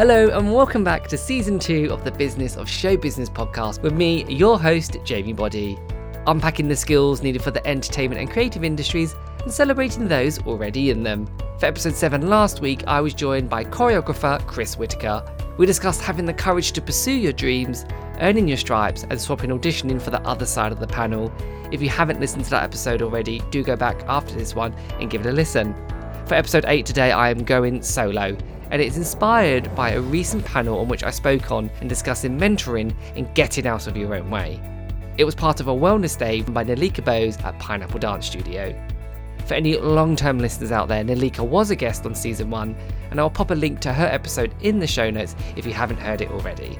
Hello and welcome back to Season 2 of the Business of Show Business podcast with me, your host, Jamie Boddy. Unpacking the skills needed for the entertainment and creative industries and celebrating those already in them. For episode 7 last week, I was joined by choreographer Chris Whitaker. We discussed having the courage to pursue your dreams, earning your stripes and swapping auditioning for the other side of the panel. If you haven't listened to that episode already, do go back after this one and give it a listen. For episode 8 today, I am going solo. And it's inspired by a recent panel on which I spoke on and discussing mentoring and getting out of your own way. It was part of a wellness day by Nelika Bowes at Pineapple Dance Studio. For any long-term listeners out there, Nelika was a guest on Season 1, and I'll pop a link to her episode in the show notes if you haven't heard it already.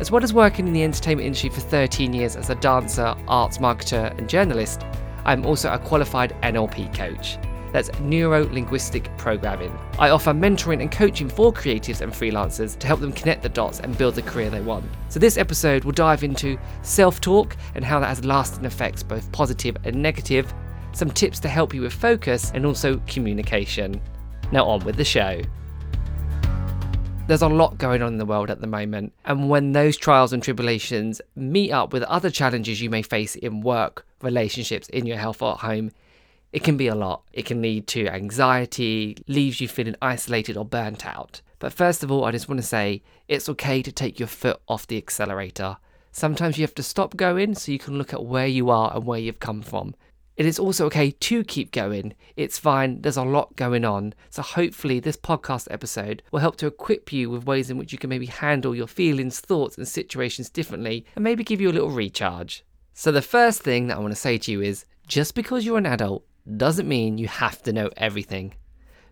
As well as working in the entertainment industry for 13 years as a dancer, arts marketer and journalist, I'm also a qualified NLP coach. That's neuro-linguistic programming. I offer mentoring and coaching for creatives and freelancers to help them connect the dots and build the career they want. So this episode will dive into self-talk and how that has lasting effects, both positive and negative, some tips to help you with focus and also communication. Now on with the show. There's a lot going on in the world at the moment, and when those trials and tribulations meet up with other challenges you may face in work, relationships, in your health or at home, it can be a lot. It can lead to anxiety, leaves you feeling isolated or burnt out. But first of all, I just want to say, it's okay to take your foot off the accelerator. Sometimes you have to stop going so you can look at where you are and where you've come from. It is also okay to keep going. It's fine, there's a lot going on. So hopefully this podcast episode will help to equip you with ways in which you can maybe handle your feelings, thoughts and situations differently and maybe give you a little recharge. So the first thing that I want to say to you is, just because you're an adult, doesn't mean you have to know everything.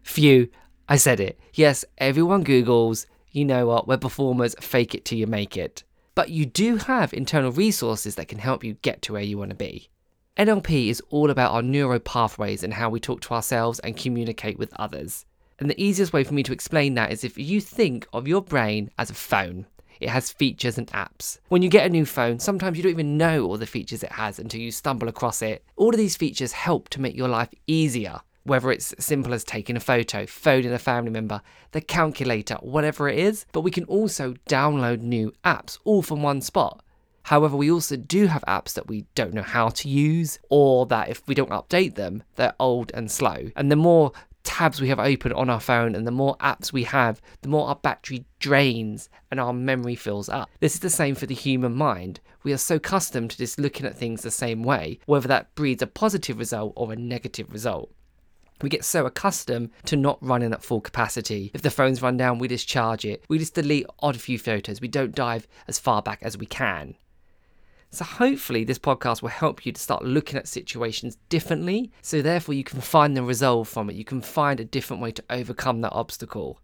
Phew, I said it. Yes, everyone Googles, you know what, we're performers, fake it till you make it. But you do have internal resources that can help you get to where you want to be. NLP is all about our neuro pathways and how we talk to ourselves and communicate with others. And the easiest way for me to explain that is if you think of your brain as a phone. It has features and apps. When you get a new phone, sometimes you don't even know all the features it has until you stumble across it. All of these features help to make your life easier, whether it's simple as taking a photo, phoning a family member, the calculator, whatever it is. But we can also download new apps, all from one spot. However, we also do have apps that we don't know how to use, or that if we don't update them, they're old and slow. And the more tabs we have open on our phone and the more apps we have, the more our battery drains and our memory fills up. This is the same for the human mind. We are so accustomed to just looking at things the same way, whether that breeds a positive result or a negative result. We get so accustomed to not running at full capacity. If the phone's run down, we just charge it. We just delete odd few photos. We don't dive as far back as we can. So hopefully this podcast will help you to start looking at situations differently. So therefore you can find the resolve from it. You can find a different way to overcome that obstacle.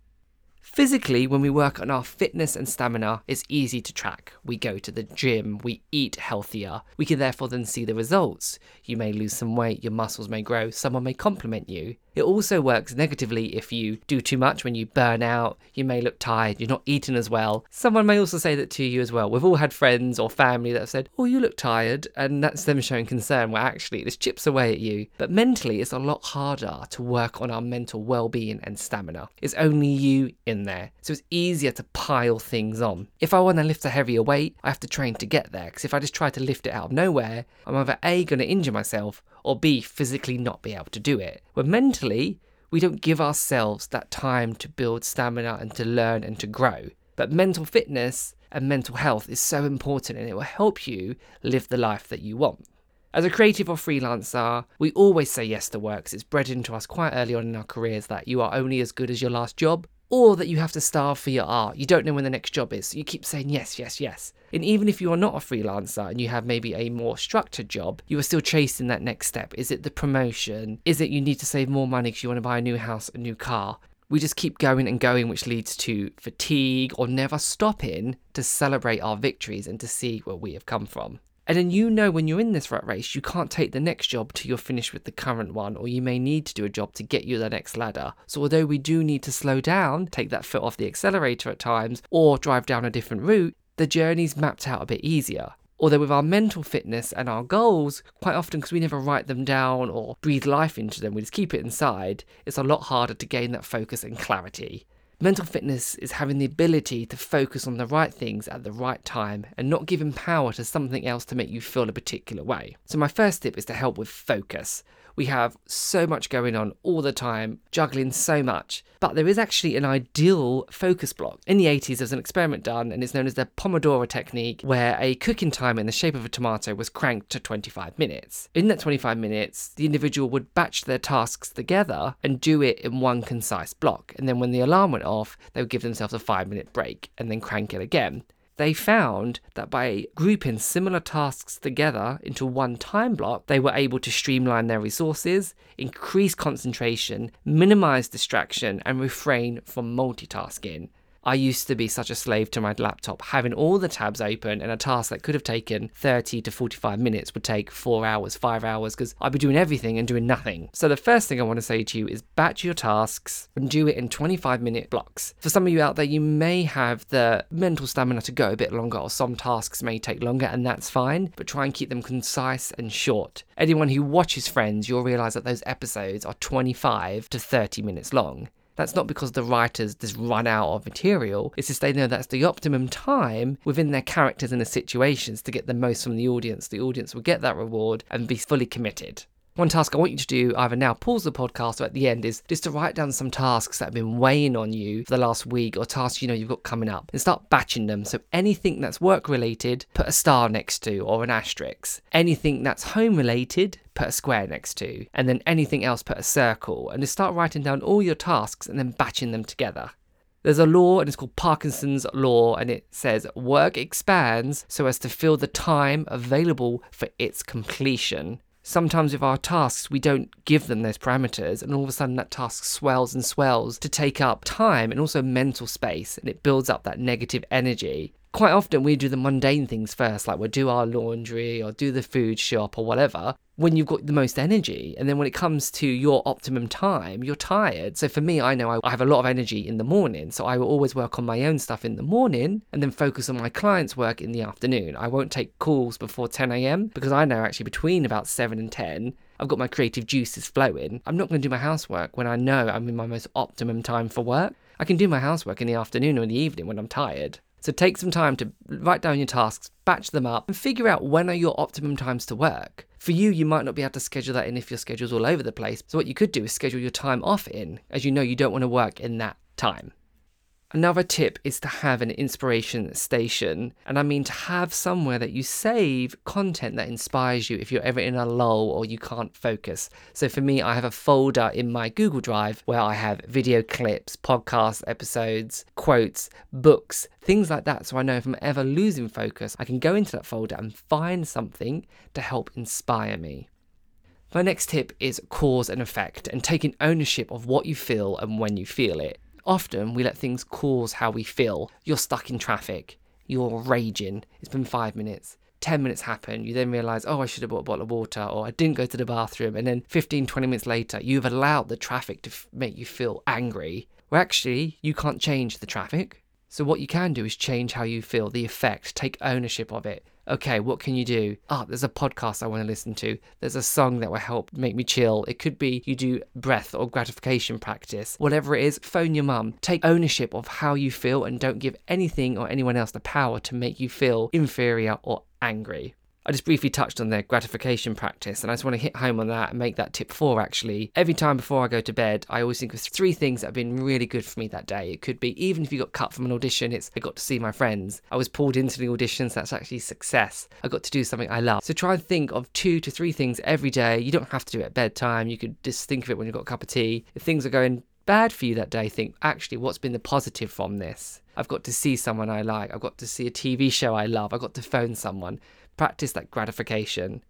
Physically, when we work on our fitness and stamina, it's easy to track. We go to the gym, we eat healthier. We can therefore then see the results. You may lose some weight, your muscles may grow, someone may compliment you. It also works negatively if you do too much, when you burn out, you may look tired, you're not eating as well. Someone may also say that to you as well. We've all had friends or family that have said, oh, you look tired, and that's them showing concern, where actually it just chips away at you. But mentally, it's a lot harder to work on our mental well-being and stamina. It's only you in there, so it's easier to pile things on. If I want to lift a heavier weight, I have to train to get there, because if I just try to lift it out of nowhere, I'm either A, going to injure myself, or B, physically not be able to do it. But mentally, we don't give ourselves that time to build stamina and to learn and to grow. But mental fitness and mental health is so important, and it will help you live the life that you want. As a creative or freelancer, we always say yes to work, because it's bred into us quite early on in our careers that you are only as good as your last job, or that you have to starve for your art. You don't know when the next job is, so you keep saying yes, yes, yes. And even if you are not a freelancer and you have maybe a more structured job, you are still chasing that next step. Is it the promotion? Is it you need to save more money because you want to buy a new house, a new car? We just keep going and going, which leads to fatigue or never stopping to celebrate our victories and to see where we have come from. And then you know when you're in this rat race, you can't take the next job till you're finished with the current one, or you may need to do a job to get you the next ladder. So although we do need to slow down, take that foot off the accelerator at times, or drive down a different route, the journey's mapped out a bit easier. Although with our mental fitness and our goals, quite often because we never write them down or breathe life into them, we just keep it inside, it's a lot harder to gain that focus and clarity. Mental fitness is having the ability to focus on the right things at the right time and not giving power to something else to make you feel a particular way. So my first tip is to help with focus. We have so much going on all the time, juggling so much, but there is actually an ideal focus block. In the 80s, there was an experiment done, and it's known as the Pomodoro technique, where a cooking time in the shape of a tomato was cranked to 25 minutes. In that 25 minutes, the individual would batch their tasks together and do it in one concise block. And then when the alarm went off, they would give themselves a 5-minute break and then crank it again. They found that by grouping similar tasks together into one time block, they were able to streamline their resources, increase concentration, minimize distraction, and refrain from multitasking. I used to be such a slave to my laptop, having all the tabs open, and a task that could have taken 30 to 45 minutes would take 4 hours, 5 hours, because I'd be doing everything and doing nothing. So the first thing I want to say to you is batch your tasks and do it in 25-minute blocks. For some of you out there, you may have the mental stamina to go a bit longer, or some tasks may take longer, and that's fine, but try and keep them concise and short. Anyone who watches Friends, you'll realize that those episodes are 25 to 30 minutes long. That's not because the writers just run out of material, it's just they know that's the optimum time within their characters and the situations to get the most from the audience. The audience will get that reward and be fully committed. One task I want you to do, either now pause the podcast or at the end, is just to write down some tasks that have been weighing on you for the last week, or tasks you know you've got coming up, and start batching them. So anything that's work related, put a star next to, or an asterisk. Anything that's home related, put a square next to, and then anything else, put a circle. And just start writing down all your tasks and then batching them together. There's a law, and it's called Parkinson's Law, and it says work expands so as to fill the time available for its completion. Sometimes with our tasks, we don't give them those parameters, and all of a sudden that task swells and swells to take up time and also mental space, and it builds up that negative energy. Quite often we do the mundane things first, like we'll do our laundry or do the food shop or whatever, when you've got the most energy. And then when it comes to your optimum time, you're tired. So for me, I know I have a lot of energy in the morning, so I will always work on my own stuff in the morning and then focus on my clients' work in the afternoon. I won't take calls before 10 a.m. because I know actually between about 7 and 10, I've got my creative juices flowing. I'm not going to do my housework when I know I'm in my most optimum time for work. I can do my housework in the afternoon or in the evening when I'm tired. So take some time to write down your tasks, batch them up, and figure out when are your optimum times to work. For you, you might not be able to schedule that in if your schedule's all over the place. So what you could do is schedule your time off in, as you know you don't want to work in that time. Another tip is to have an inspiration station. And I mean to have somewhere that you save content that inspires you if you're ever in a lull or you can't focus. So for me, I have a folder in my Google Drive where I have video clips, podcast episodes, quotes, books, things like that. So I know if I'm ever losing focus, I can go into that folder and find something to help inspire me. My next tip is cause and effect, and taking ownership of what you feel and when you feel it. Often we let things cause how we feel. You're stuck in traffic. You're raging. It's been 5 minutes. 10 minutes happen. You then realise, oh, I should have bought a bottle of water, or I didn't go to the bathroom. And then 15, 20 minutes later, you've allowed the traffic to make you feel angry. Well, actually, you can't change the traffic. So what you can do is change how you feel, the effect, take ownership of it. Okay, what can you do? There's a podcast I want to listen to. There's a song that will help make me chill. It could be you do breath or gratification practice. Whatever it is, phone your mum. Take ownership of how you feel and don't give anything or anyone else the power to make you feel inferior or angry. I just briefly touched on the gratification practice, and I just want to hit home on that and make that tip 4 actually. Every time before I go to bed, I always think of 3 things that have been really good for me that day. It could be, even if you got cut from an audition, it's I got to see my friends. I was pulled into the auditions, that's actually success. I got to do something I love. So try and think of 2 to 3 things every day. You don't have to do it at bedtime. You could just think of it when you've got a cup of tea. If things are going bad for you that day, think, actually, what's been the positive from this? I've got to see someone I like. I've got to see a TV show I love. I've got to phone someone. Practice that gratification.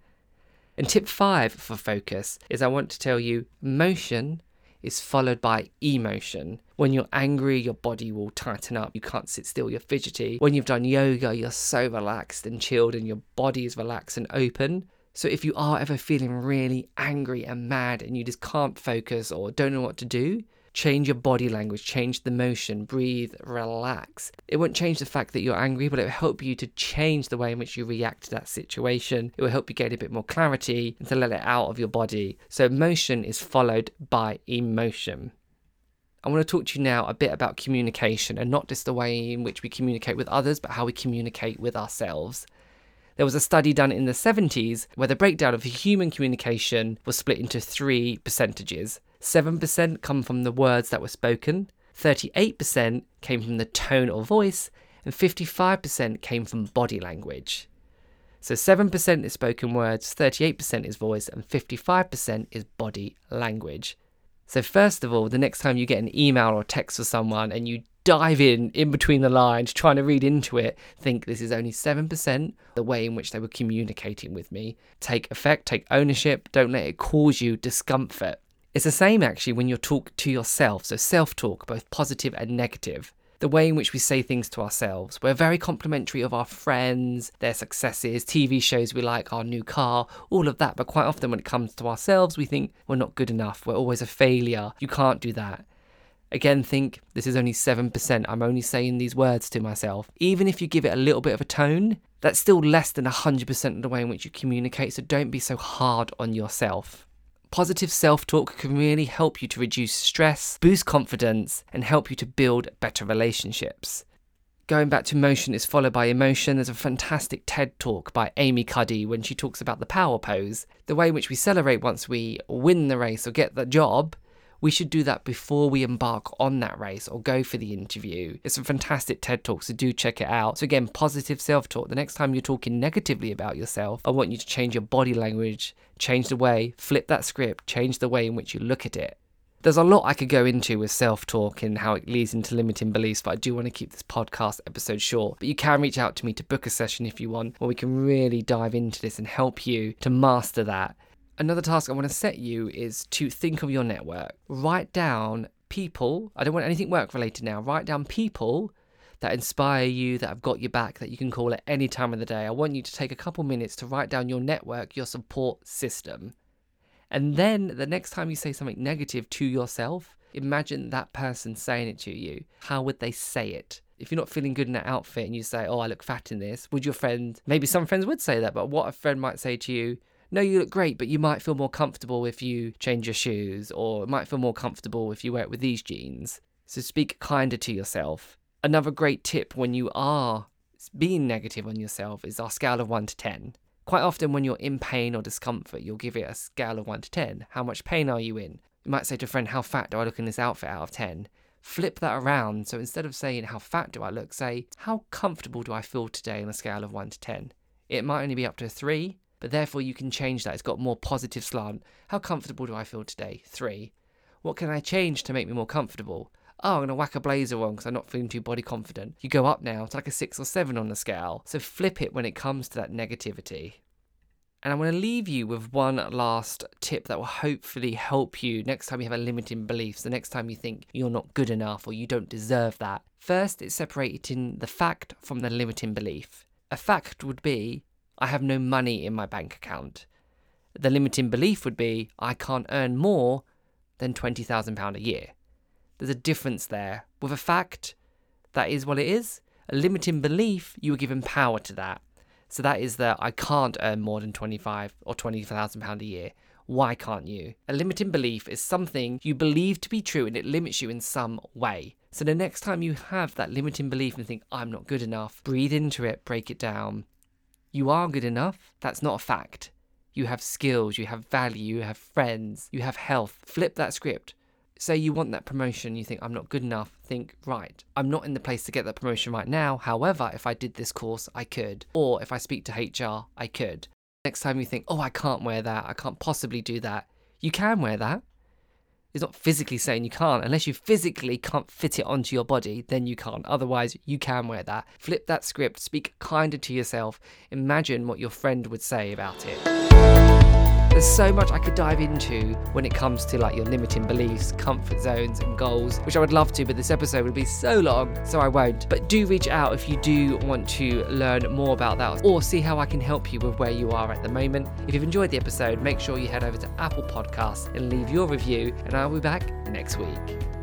And tip 5 for focus is I want to tell you motion is followed by emotion. When you're angry, your body will tighten up. You can't sit still, you're fidgety. When you've done yoga, you're so relaxed and chilled, and your body is relaxed and open. So if you are ever feeling really angry and mad and you just can't focus or don't know what to do, change your body language, change the motion, breathe, relax. It won't change the fact that you're angry, but it will help you to change the way in which you react to that situation. It will help you get a bit more clarity and to let it out of your body. So motion is followed by emotion. I want to talk to you now a bit about communication, and not just the way in which we communicate with others, but how we communicate with ourselves. There was a study done in the 70s where the breakdown of human communication was split into three percentages. 7% come from the words that were spoken, 38% came from the tone or voice, and 55% came from body language. So 7% is spoken words, 38% is voice, and 55% is body language. So first of all, the next time you get an email or text for someone and you dive in between the lines, trying to read into it, think this is only 7% the way in which they were communicating with me. Take effect, take ownership, don't let it cause you discomfort. It's the same actually when you talk to yourself, so self-talk, both positive and negative. The way in which we say things to ourselves. We're very complimentary of our friends, their successes, TV shows we like, our new car, all of that. But quite often when it comes to ourselves, we think we're not good enough. We're always a failure. You can't do that. Again, think this is only 7%. I'm only saying these words to myself. Even if you give it a little bit of a tone, that's still less than 100% of the way in which you communicate. So don't be so hard on yourself. Positive self-talk can really help you to reduce stress, boost confidence, and help you to build better relationships. Going back to motion is followed by emotion. There's a fantastic TED talk by Amy Cuddy when she talks about the power pose. The way in which we celebrate once we win the race or get the job, we should do that before we embark on that race or go for the interview. It's a fantastic TED talk, so do check it out. So again, positive self-talk. The next time you're talking negatively about yourself, I want you to change your body language. Change the way, flip that script, change the way in which you look at it. There's a lot I could go into with self-talk and how it leads into limiting beliefs, but I do want to keep this podcast episode short. But you can reach out to me to book a session if you want, where we can really dive into this and help you to master that. Another task I want to set you is to think of your network. Write down people, I don't want anything work-related now, write down people that inspire you, that have got your back, that you can call at any time of the day. I want you to take a couple minutes to write down your network, your support system. And then the next time you say something negative to yourself, imagine that person saying it to you. How would they say it? If you're not feeling good in that outfit and you say, oh, I look fat in this, would your friend, maybe some friends would say that, but what a friend might say to you, no, you look great, but you might feel more comfortable if you change your shoes, or it might feel more comfortable if you wear it with these jeans. So speak kinder to yourself. Another great tip when you are being negative on yourself is our scale of 1 to 10. Quite often when you're in pain or discomfort, you'll give it a scale of 1 to 10. How much pain are you in? You might say to a friend, how fat do I look in this outfit out of 10? Flip that around. So instead of saying, how fat do I look, say, how comfortable do I feel today on a scale of 1 to 10? It might only be up to a 3, but therefore you can change that. It's got more positive slant. How comfortable do I feel today? 3. What can I change to make me more comfortable? Oh, I'm going to whack a blazer on because I'm not feeling too body confident. You go up now, it's like a 6 or 7 on the scale. So flip it when it comes to that negativity. And I'm going to leave you with one last tip that will hopefully help you next time you have a limiting belief. The next time you think you're not good enough or you don't deserve that. First, it's separating the fact from the limiting belief. A fact would be, I have no money in my bank account. The limiting belief would be, I can't earn more than £20,000 a year. There's a difference there. With a fact, that is what it is. A limiting belief, you were given power to that. So that is that I can't earn more than £20,000 a year. Why can't you? A limiting belief is something you believe to be true and it limits you in some way. So the next time you have that limiting belief and think, I'm not good enough, breathe into it, break it down. You are good enough. That's not a fact. You have skills, you have value, you have friends, you have health. Flip that script. Say you want that promotion, you think I'm not good enough, think, right, I'm not in the place to get that promotion right now. However, if I did this course, I could. Or if I speak to HR, I could. Next time you think, oh, I can't wear that, I can't possibly do that. You can wear that. It's not physically saying you can't. Unless you physically can't fit it onto your body, then you can't. Otherwise, you can wear that. Flip that script, speak kinder to yourself. Imagine what your friend would say about it. There's so much I could dive into when it comes to like your limiting beliefs, comfort zones and goals, which I would love to, but this episode would be so long, so I won't. But do reach out if you do want to learn more about that or see how I can help you with where you are at the moment. If you've enjoyed the episode, make sure you head over to Apple Podcasts and leave your review, and I'll be back next week.